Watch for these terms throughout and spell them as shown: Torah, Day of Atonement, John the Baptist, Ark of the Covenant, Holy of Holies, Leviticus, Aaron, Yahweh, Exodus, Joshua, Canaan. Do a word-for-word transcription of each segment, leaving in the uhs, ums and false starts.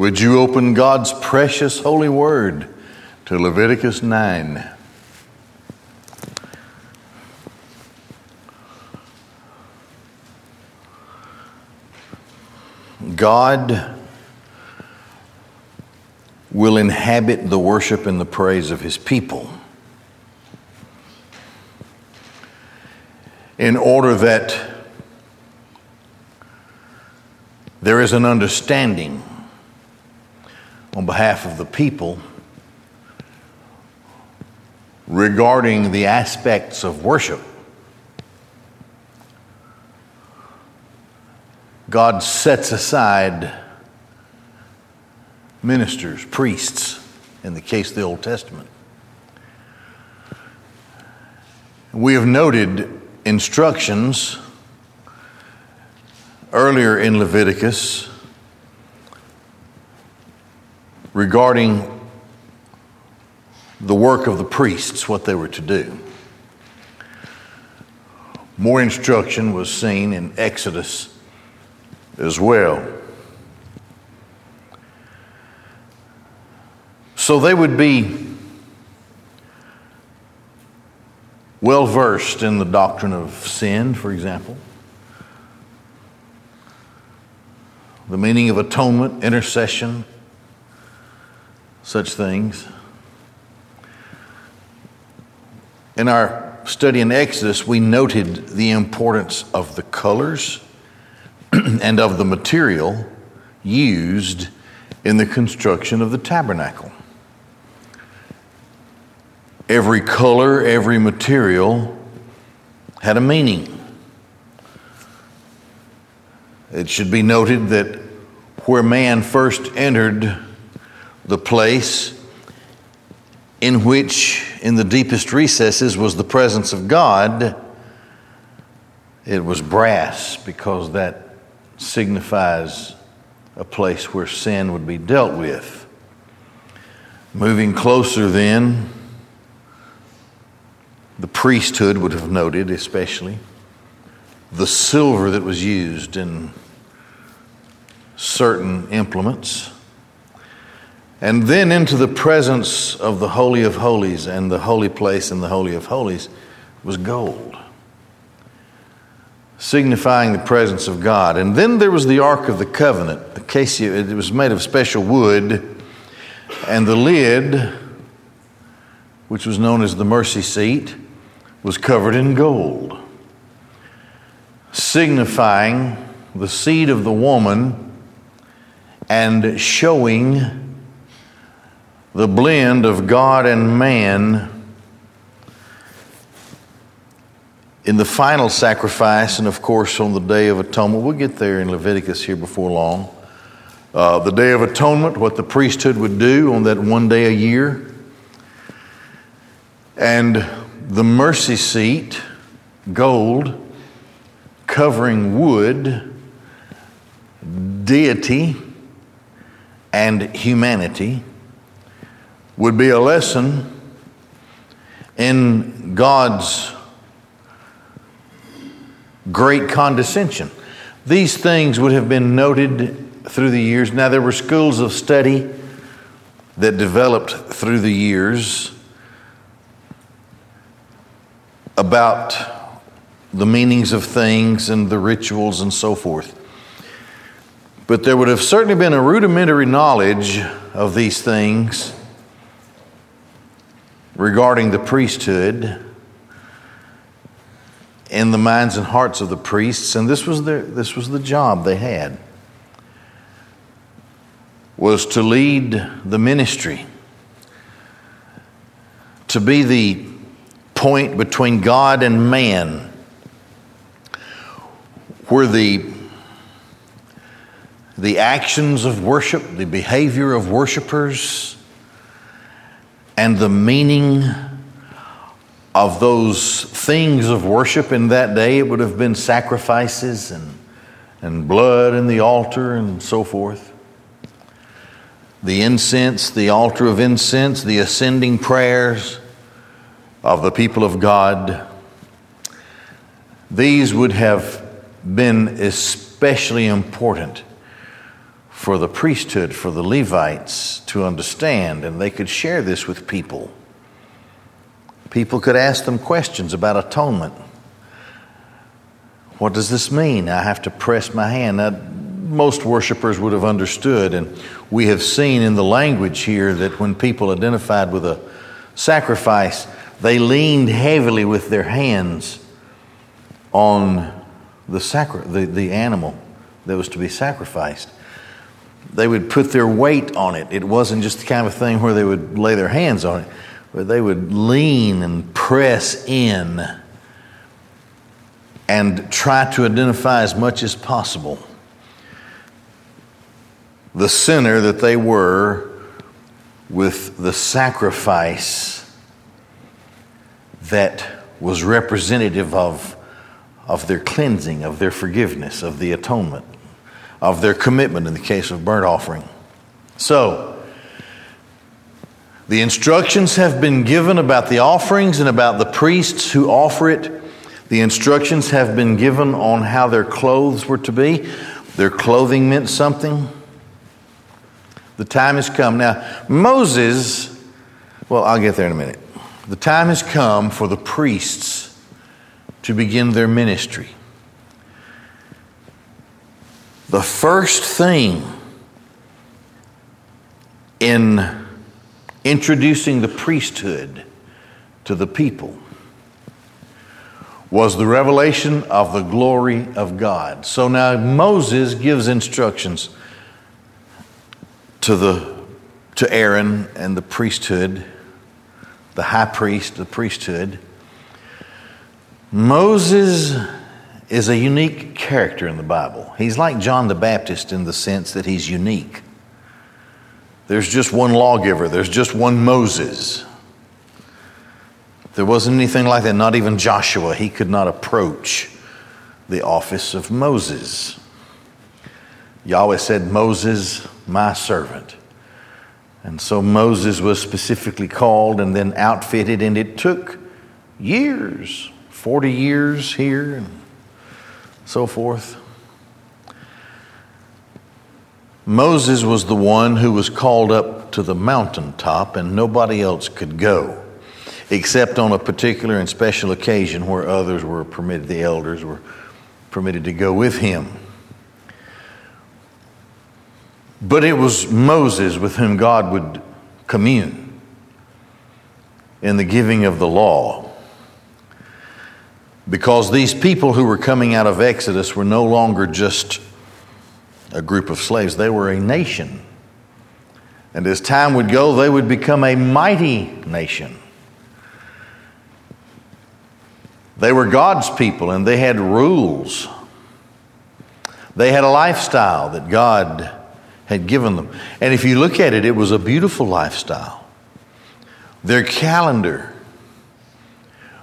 Would you open God's precious holy word to Leviticus nine? God will inhabit the worship and the praise of his people in order that there is an understanding on behalf of the people regarding the aspects of worship. God sets aside ministers, priests, in the case of the Old Testament. We have noted instructions earlier in Leviticus regarding the work of the priests, what they were to do. More instruction was seen in Exodus as well. So they would be well versed in the doctrine of sin, for example, the meaning of atonement, intercession, such things. In our study in Exodus, we noted the importance of the colors and of the material used in the construction of the tabernacle. Every color, every material had a meaning. It should be noted that where man first entered the place in which, in the deepest recesses, was the presence of God, it was brass, because that signifies a place where sin would be dealt with. Moving closer then, the priesthood would have noted especially the silver that was used in certain implements. And then into the presence of the Holy of Holies, and the holy place in the Holy of Holies was gold, signifying the presence of God. And then there was the Ark of the Covenant. Acacia, it was made of special wood, and the lid, which was known as the mercy seat, was covered in gold, signifying the seed of the woman and showing the blend of God and man in the final sacrifice, and of course on the Day of Atonement. We'll get there in Leviticus here before long. Uh, the Day of Atonement, what the priesthood would do on that one day a year. And the mercy seat, gold, covering wood, deity, and humanity would be a lesson in God's great condescension. These things would have been noted through the years. Now, there were schools of study that developed through the years about the meanings of things and the rituals and so forth. But there would have certainly been a rudimentary knowledge of these things regarding the priesthood in the minds and hearts of the priests, and this was their, this was the job they had, was to lead the ministry, to be the point between God and man, where the, the actions of worship, the behavior of worshipers, and the meaning of those things of worship in that day. It would have been sacrifices and, and blood and the altar and so forth. The incense, the altar of incense, the ascending prayers of the people of God. These would have been especially important for the priesthood, for the Levites to understand, and they could share this with people. People could ask them questions about atonement. What does this mean? I have to press my hand. Now, most worshipers would have understood, and we have seen in the language here that when people identified with a sacrifice, they leaned heavily with their hands on the, sacri- the, the animal that was to be sacrificed. They would put their weight on it. It wasn't just the kind of thing where they would lay their hands on it, but they would lean and press in and try to identify as much as possible the sinner that they were with the sacrifice that was representative of, of their cleansing, of their forgiveness, of the atonement, of their commitment in the case of burnt offering. So, the instructions have been given about the offerings and about the priests who offer it. The instructions have been given on how their clothes were to be. Their clothing meant something. The time has come. Now, Moses, well, I'll get there in a minute. The time has come for the priests to begin their ministry. The first thing in introducing the priesthood to the people was the revelation of the glory of God. So now Moses gives instructions to the to Aaron and the priesthood, the high priest, the priesthood. Moses is a unique character in the Bible. He's like John the Baptist in the sense that he's unique. There's just one lawgiver. There's just one Moses. There wasn't anything like that, not even Joshua. He could not approach the office of Moses. Yahweh said, Moses, my servant. And so Moses was specifically called and then outfitted, and it took years, forty years here and so forth. Moses was the one who was called up to the mountaintop, and nobody else could go, except on a particular and special occasion where others were permitted, the elders were permitted to go with him. But it was Moses with whom God would commune in the giving of the law, because these people who were coming out of Exodus were no longer just a group of slaves. They were a nation. And as time would go, they would become a mighty nation. They were God's people, and they had rules. They had a lifestyle that God had given them. And if you look at it, it was a beautiful lifestyle. Their calendar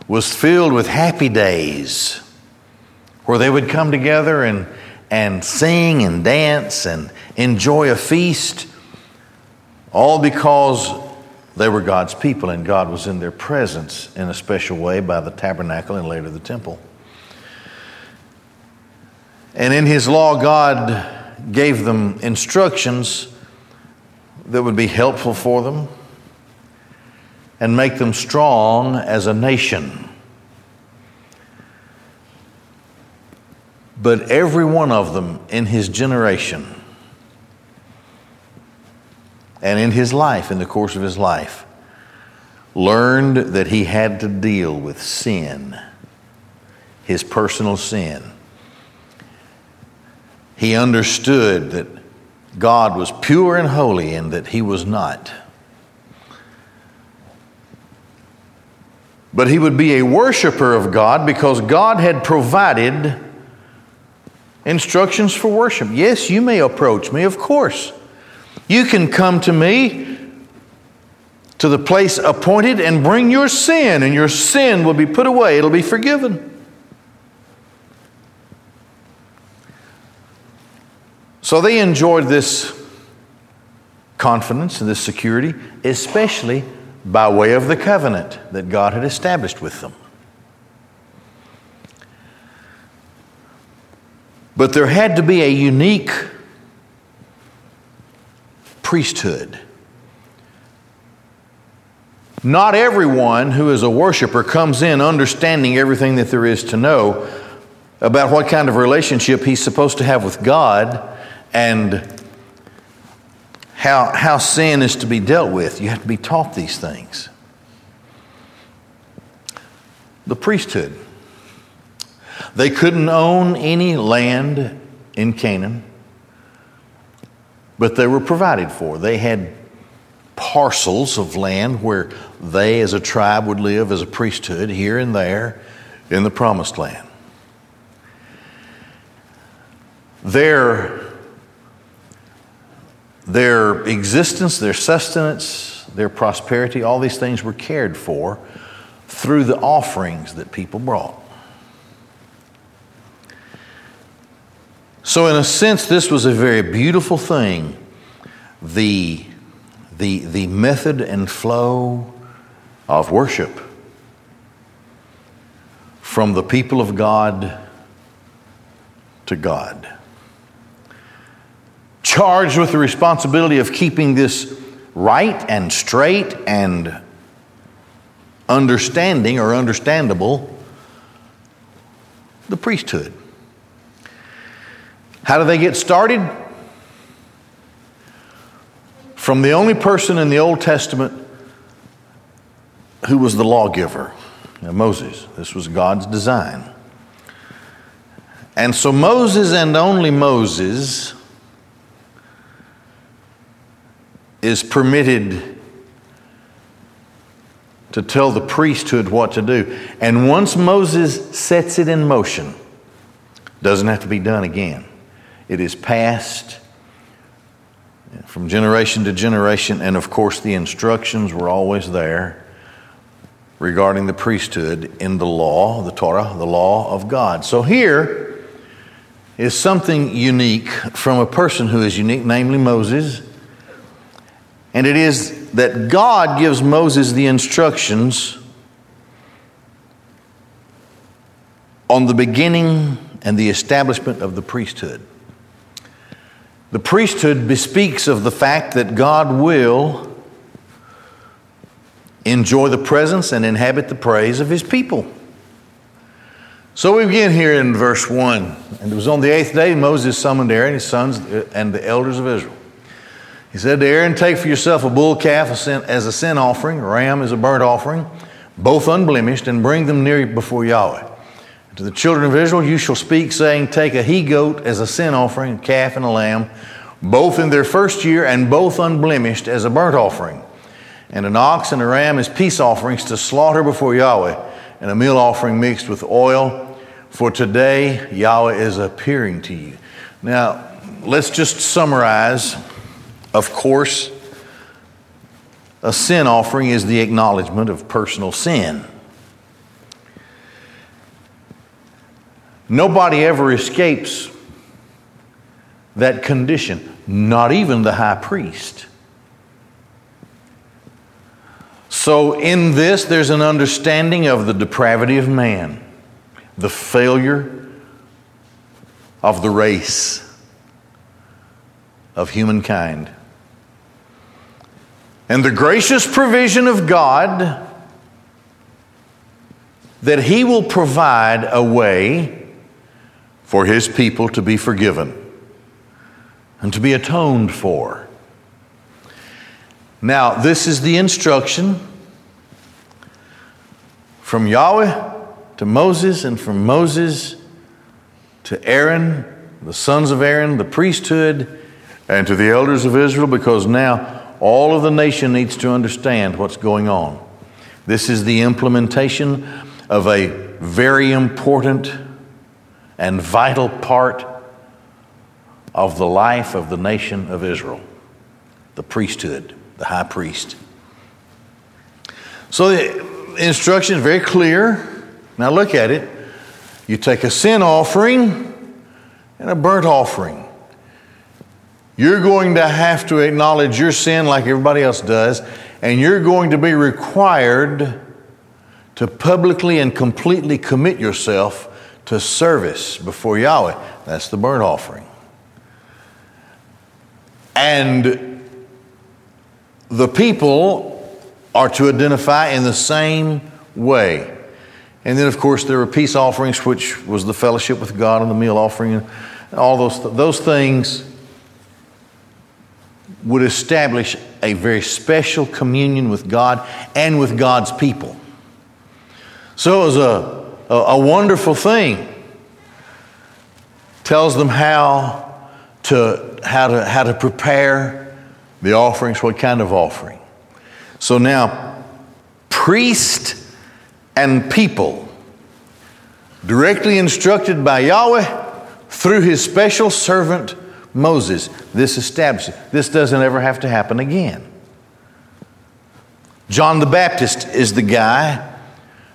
was filled with happy days where they would come together and, and sing and dance and enjoy a feast, all because they were God's people and God was in their presence in a special way by the tabernacle and later the temple. And in his law, God gave them instructions that would be helpful for them and make them strong as a nation. But every one of them in his generation and in his life, in the course of his life, learned that he had to deal with sin, his personal sin. He understood that God was pure and holy and that he was not. But he would be a worshiper of God because God had provided instructions for worship. Yes, you may approach me, of course. You can come to me to the place appointed and bring your sin, and your sin will be put away. It'll be forgiven. So they enjoyed this confidence and this security, especially by way of the covenant that God had established with them. But there had to be a unique priesthood. Not everyone who is a worshiper comes in understanding everything that there is to know about what kind of relationship he's supposed to have with God and how, how sin is to be dealt with. You have to be taught these things. The priesthood. They couldn't own any land in Canaan, but they were provided for. They had parcels of land where they as a tribe would live as a priesthood here and there in the promised land. Their, their existence, their sustenance, their prosperity, all these things were cared for through the offerings that people brought. So in a sense, this was a very beautiful thing. The The, the method and flow of worship from the people of God to God. Charged with the responsibility of keeping this right and straight and understanding or understandable, the priesthood. How do they get started? From the only person in the Old Testament who was the lawgiver, Moses. This was God's design. And so Moses and only Moses is permitted to tell the priesthood what to do. And once Moses sets it in motion, doesn't have to be done again. It is passed from generation to generation, and of course the instructions were always there regarding the priesthood in the law, the Torah, the law of God. So here is something unique from a person who is unique, namely Moses, and it is that God gives Moses the instructions on the beginning and the establishment of the priesthood. The priesthood bespeaks of the fact that God will enjoy the presence and inhabit the praise of his people. So we begin here in verse one. And it was on the eighth day Moses summoned Aaron, his sons, and the elders of Israel. He said to Aaron, take for yourself a bull calf as a sin offering, a ram as a burnt offering, both unblemished, and bring them near before Yahweh. To the children of Israel you shall speak, saying, take a he-goat as a sin offering, a calf and a lamb, both in their first year and both unblemished as a burnt offering, and an ox and a ram as peace offerings to slaughter before Yahweh, and a meal offering mixed with oil. For today Yahweh is appearing to you. Now, let's just summarize. Of course, a sin offering is the acknowledgement of personal sin. Nobody ever escapes that condition, not even the high priest. So in this, there's an understanding of the depravity of man, the failure of the race of humankind. And the gracious provision of God that he will provide a way for his people to be forgiven and to be atoned for. Now, this is the instruction from Yahweh to Moses and from Moses to Aaron, the sons of Aaron, the priesthood, and to the elders of Israel, because now all of the nation needs to understand what's going on. This is the implementation of a very important and vital part of the life of the nation of Israel, the priesthood, the high priest. So the instruction is very clear. Now look at it. You take a sin offering and a burnt offering. You're going to have to acknowledge your sin like everybody else does, and you're going to be required to publicly and completely commit yourself to service before Yahweh. That's the burnt offering. And the people are to identify in the same way. And then, of course, there were peace offerings, which was the fellowship with God and the meal offering, and all those th- those things would establish a very special communion with God and with God's people. So it was a, a, a wonderful thing. Tells them how to how to how to prepare the offerings, what kind of offering. So now, priest and people, directly instructed by Yahweh through his special servant Moses. This establishes, this doesn't ever have to happen again. John the Baptist is the guy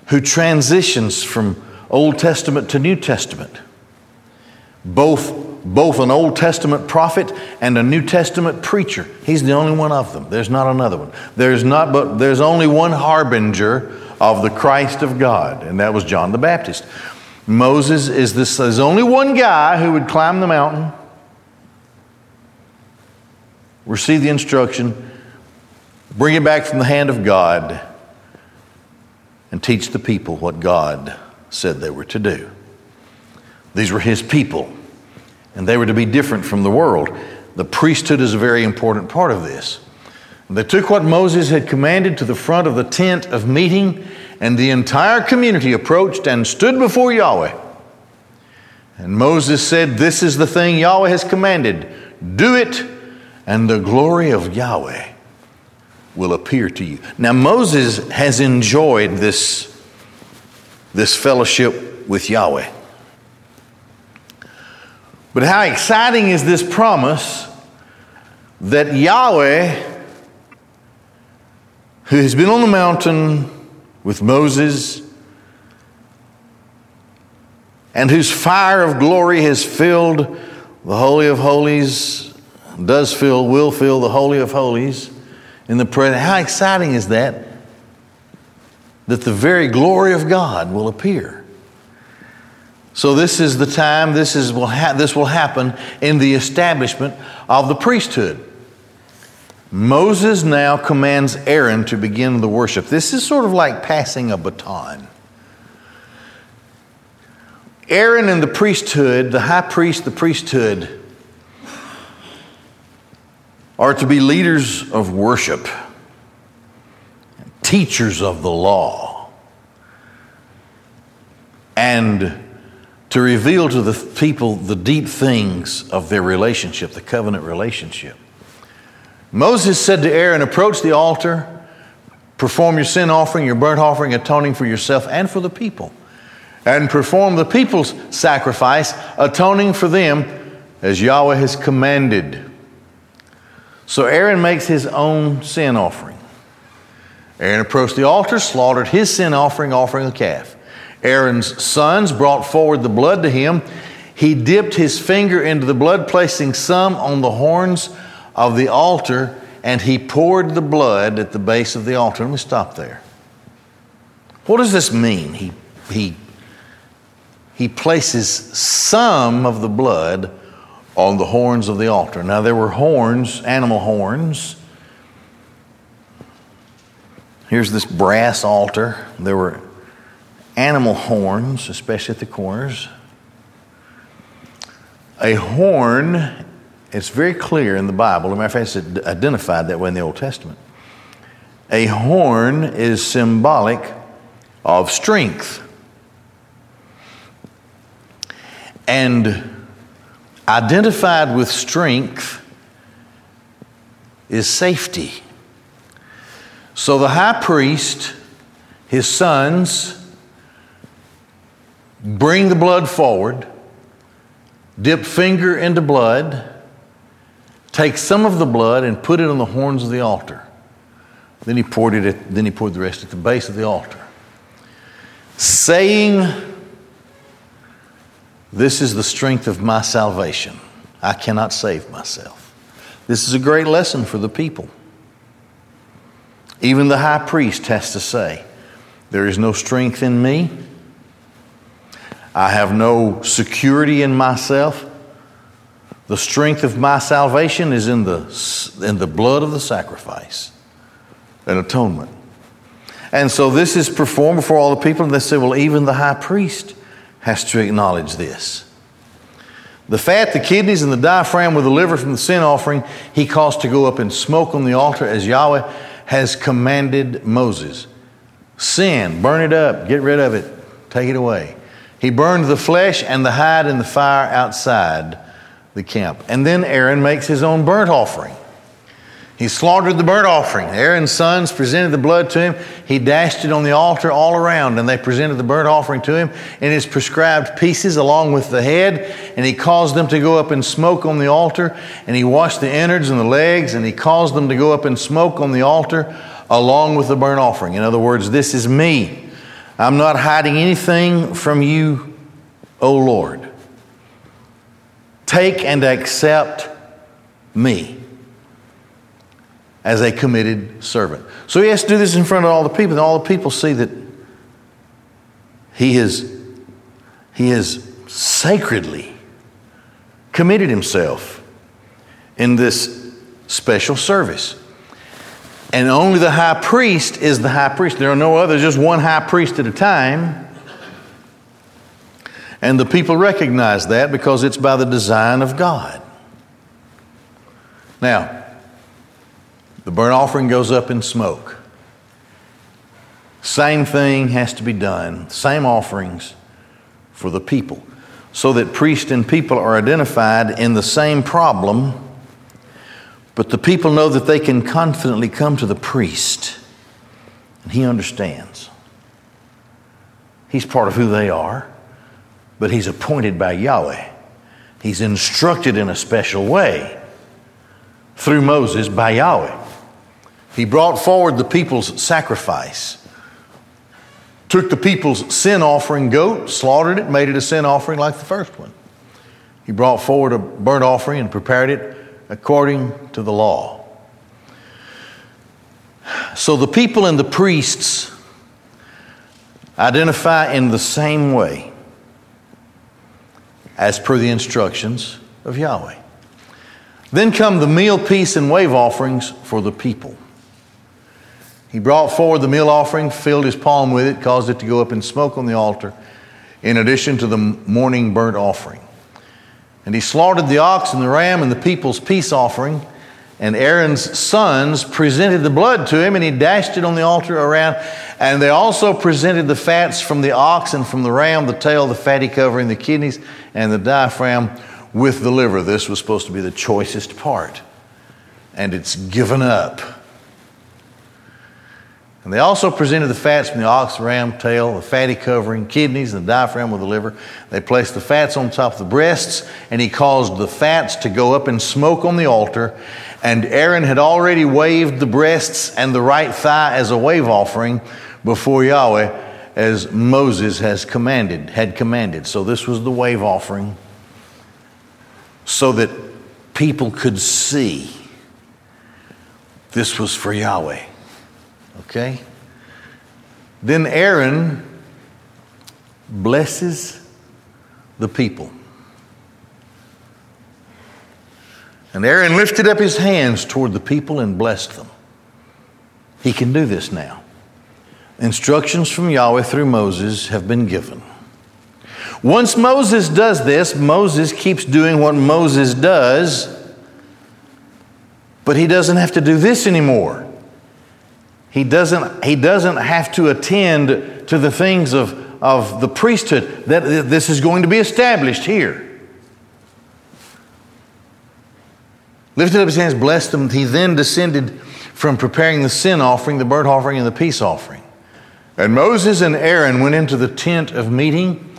who transitions from Old Testament to New Testament. Both both an Old Testament prophet and a New Testament preacher. He's the only one of them. There's not another one. There's not, but there's only one harbinger of the Christ of God, and that was John the Baptist. Moses is this, there's only one guy who would climb the mountain, receive the instruction, bring it back from the hand of God, and teach the people what God said they were to do. These were his people, and they were to be different from the world. The priesthood is a very important part of this. They took what Moses had commanded to the front of the tent of meeting, and the entire community approached and stood before Yahweh. And Moses said, "This is the thing Yahweh has commanded. Do it, and the glory of Yahweh will appear to you." Now, Moses has enjoyed this, this fellowship with Yahweh. But how exciting is this promise that Yahweh, who has been on the mountain with Moses and whose fire of glory has filled the Holy of Holies, does fill, will fill the Holy of Holies in the presence. How exciting is that? That the very glory of God will appear. So this is the time, this is will ha- this will happen in the establishment of the priesthood. Moses now commands Aaron to begin the worship. This is sort of like passing a baton. Aaron and the priesthood, the high priest, the priesthood, are to be leaders of worship, teachers of the law, and to reveal to the people the deep things of their relationship, the covenant relationship. Moses said to Aaron, "Approach the altar, perform your sin offering, your burnt offering, atoning for yourself and for the people, and perform the people's sacrifice, atoning for them as Yahweh has commanded." So Aaron makes his own sin offering. Aaron approached the altar, slaughtered his sin offering, offering a calf. Aaron's sons brought forward the blood to him. He dipped his finger into the blood, placing some on the horns of the altar, and he poured the blood at the base of the altar. Let me stop there. What does this mean? He he he places some of the blood on the horns of the altar. Now there were horns, animal horns. Here's this brass altar. There were animal horns, especially at the corners. A horn, it's very clear in the Bible. As a matter of fact, it's identified that way in the Old Testament. A horn is symbolic of strength. And identified with strength is safety. So the high priest, his sons, bring the blood forward, dip finger into blood, take some of the blood and put it on the horns of the altar. Then he poured it. At, then he poured the rest at the base of the altar, saying, "This is the strength of my salvation. I cannot save myself." This is a great lesson for the people. Even the high priest has to say, "There is no strength in me. I have no security in myself. The strength of my salvation is in the in the blood of the sacrifice." an atonement. And so this is performed before all the people, and they say, well, even the high priest has to acknowledge this. The fat, the kidneys, and the diaphragm with the liver from the sin offering, he caused to go up in smoke on the altar as Yahweh has commanded Moses. Sin, burn it up, get rid of it, take it away. He burned the flesh and the hide in the fire outside the camp. And then Aaron makes his own burnt offering. He slaughtered the burnt offering. Aaron's sons presented the blood to him. He dashed it on the altar all around, and they presented the burnt offering to him in its prescribed pieces along with the head. And he caused them to go up in smoke on the altar, and he washed the innards and the legs, and he caused them to go up in smoke on the altar along with the burnt offering. In other words, this is me. I'm not hiding anything from you, O Lord. Take and accept me as a committed servant. So he has to do this in front of all the people, and all the people see that he is, he has sacredly committed himself in this special service. And only the high priest is the high priest. There are no others, just one high priest at a time. And the people recognize that because it's by the design of God. Now, the burnt offering goes up in smoke. Same thing has to be done. Same offerings for the people. So that priest and people are identified in the same problem, but the people know that they can confidently come to the priest. And he understands. He's part of who they are, but he's appointed by Yahweh. He's instructed in a special way through Moses by Yahweh. He brought forward the people's sacrifice, took the people's sin offering goat, slaughtered it, made it a sin offering like the first one. He brought forward a burnt offering and prepared it according to the law. So the people and the priests identify in the same way as per the instructions of Yahweh. Then come the meal, peace, and wave offerings for the people. He brought forward the meal offering, filled his palm with it, caused it to go up in smoke on the altar, in addition to the morning burnt offering. And he slaughtered the ox and the ram and the people's peace offering, and Aaron's sons presented the blood to him, and he dashed it on the altar around. And they also presented the fats from the ox and from the ram, the tail, the fatty covering, the kidneys, and the diaphragm with the liver. This was supposed to be the choicest part, and it's given up. And they also presented the fats from the ox, ram, tail, the fatty covering, kidneys, and the diaphragm with the liver. They placed the fats on top of the breasts, and he caused the fats to go up in smoke on the altar. And Aaron had already waved the breasts and the right thigh as a wave offering before Yahweh, as Moses has commanded, had commanded. So this was the wave offering, so that people could see this was for Yahweh. Okay? Then Aaron blesses the people. And Aaron lifted up his hands toward the people and blessed them. He can do this now. Instructions from Yahweh through Moses have been given. Once Moses does this, Moses keeps doing what Moses does, but he doesn't have to do this anymore. He doesn't, he doesn't have to attend to the things of, of the priesthood. That this is going to be established here. Lifted up his hands, blessed them. He then descended from preparing the sin offering, the burnt offering, and the peace offering. And Moses and Aaron went into the tent of meeting.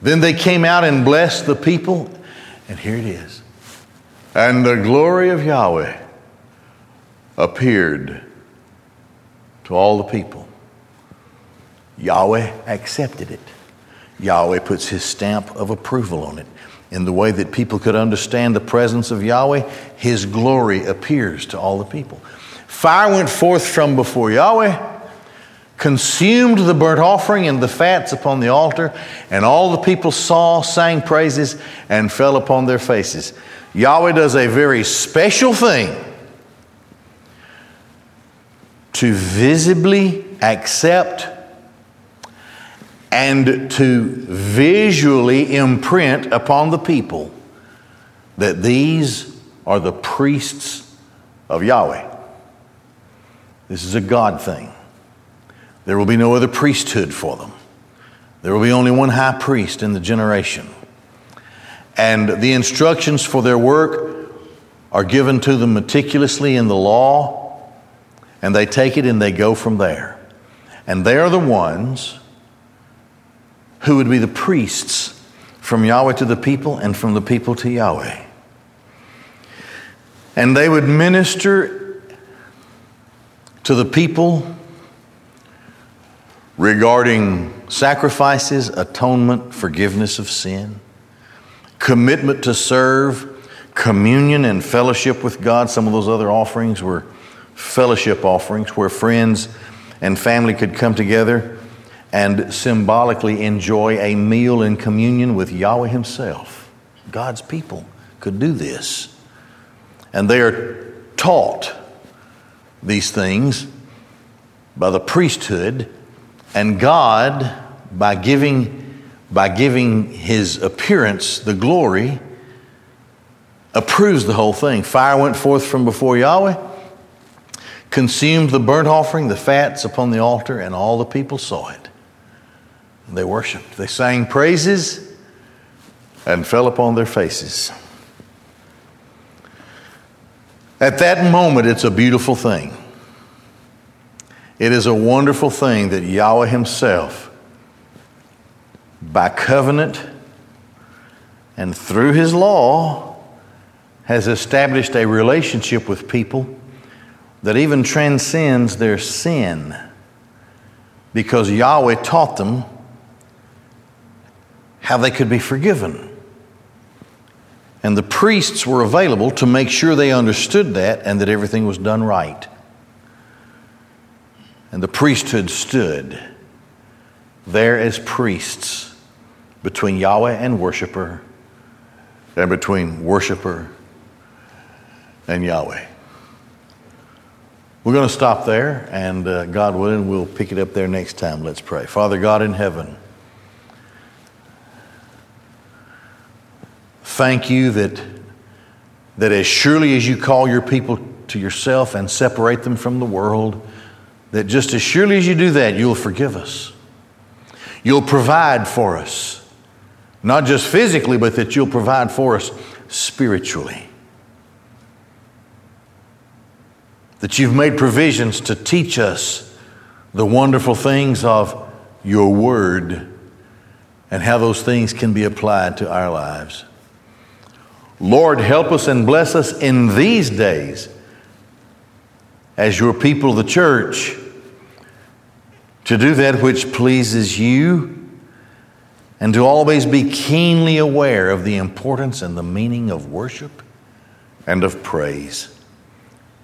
Then they came out and blessed the people. And here it is. And the glory of Yahweh appeared to all the people. Yahweh accepted it. Yahweh puts his stamp of approval on it. In the way that people could understand the presence of Yahweh, his glory appears to all the people. Fire went forth from before Yahweh, consumed the burnt offering and the fats upon the altar, and all the people saw, sang praises, and fell upon their faces. Yahweh does a very special thing to visibly accept and to visually imprint upon the people that these are the priests of Yahweh. This is a God thing. There will be no other priesthood for them. There will be only one high priest in the generation. And the instructions for their work are given to them meticulously in the law, and they take it and they go from there. And they are the ones who would be the priests from Yahweh to the people and from the people to Yahweh. And they would minister to the people regarding sacrifices, atonement, forgiveness of sin, commitment to serve, communion and fellowship with God. Some of those other offerings were fellowship offerings where friends and family could come together and symbolically enjoy a meal in communion with Yahweh himself. God's people could do this. And they are taught these things by the priesthood, and God, by giving, by giving his appearance the glory, approves the whole thing. Fire went forth from before Yahweh, consumed the burnt offering, the fats upon the altar, and all the people saw it. They worshiped. They sang praises and fell upon their faces. At that moment, it's a beautiful thing. It is a wonderful thing that Yahweh himself, by covenant and through his law, has established a relationship with people that even transcends their sin, because Yahweh taught them how they could be forgiven. And the priests were available to make sure they understood that and that everything was done right. And the priesthood stood there as priests between Yahweh and worshiper, and between worshiper and Yahweh. We're going to stop there, and uh, God willing, we'll pick it up there next time. Let's pray. Father God in heaven, thank you that, that as surely as you call your people to yourself and separate them from the world, that just as surely as you do that, you'll forgive us. You'll provide for us, not just physically, but that you'll provide for us spiritually. That you've made provisions to teach us the wonderful things of your word and how those things can be applied to our lives. Lord, help us and bless us in these days as your people, the church, to do that which pleases you and to always be keenly aware of the importance and the meaning of worship and of praise.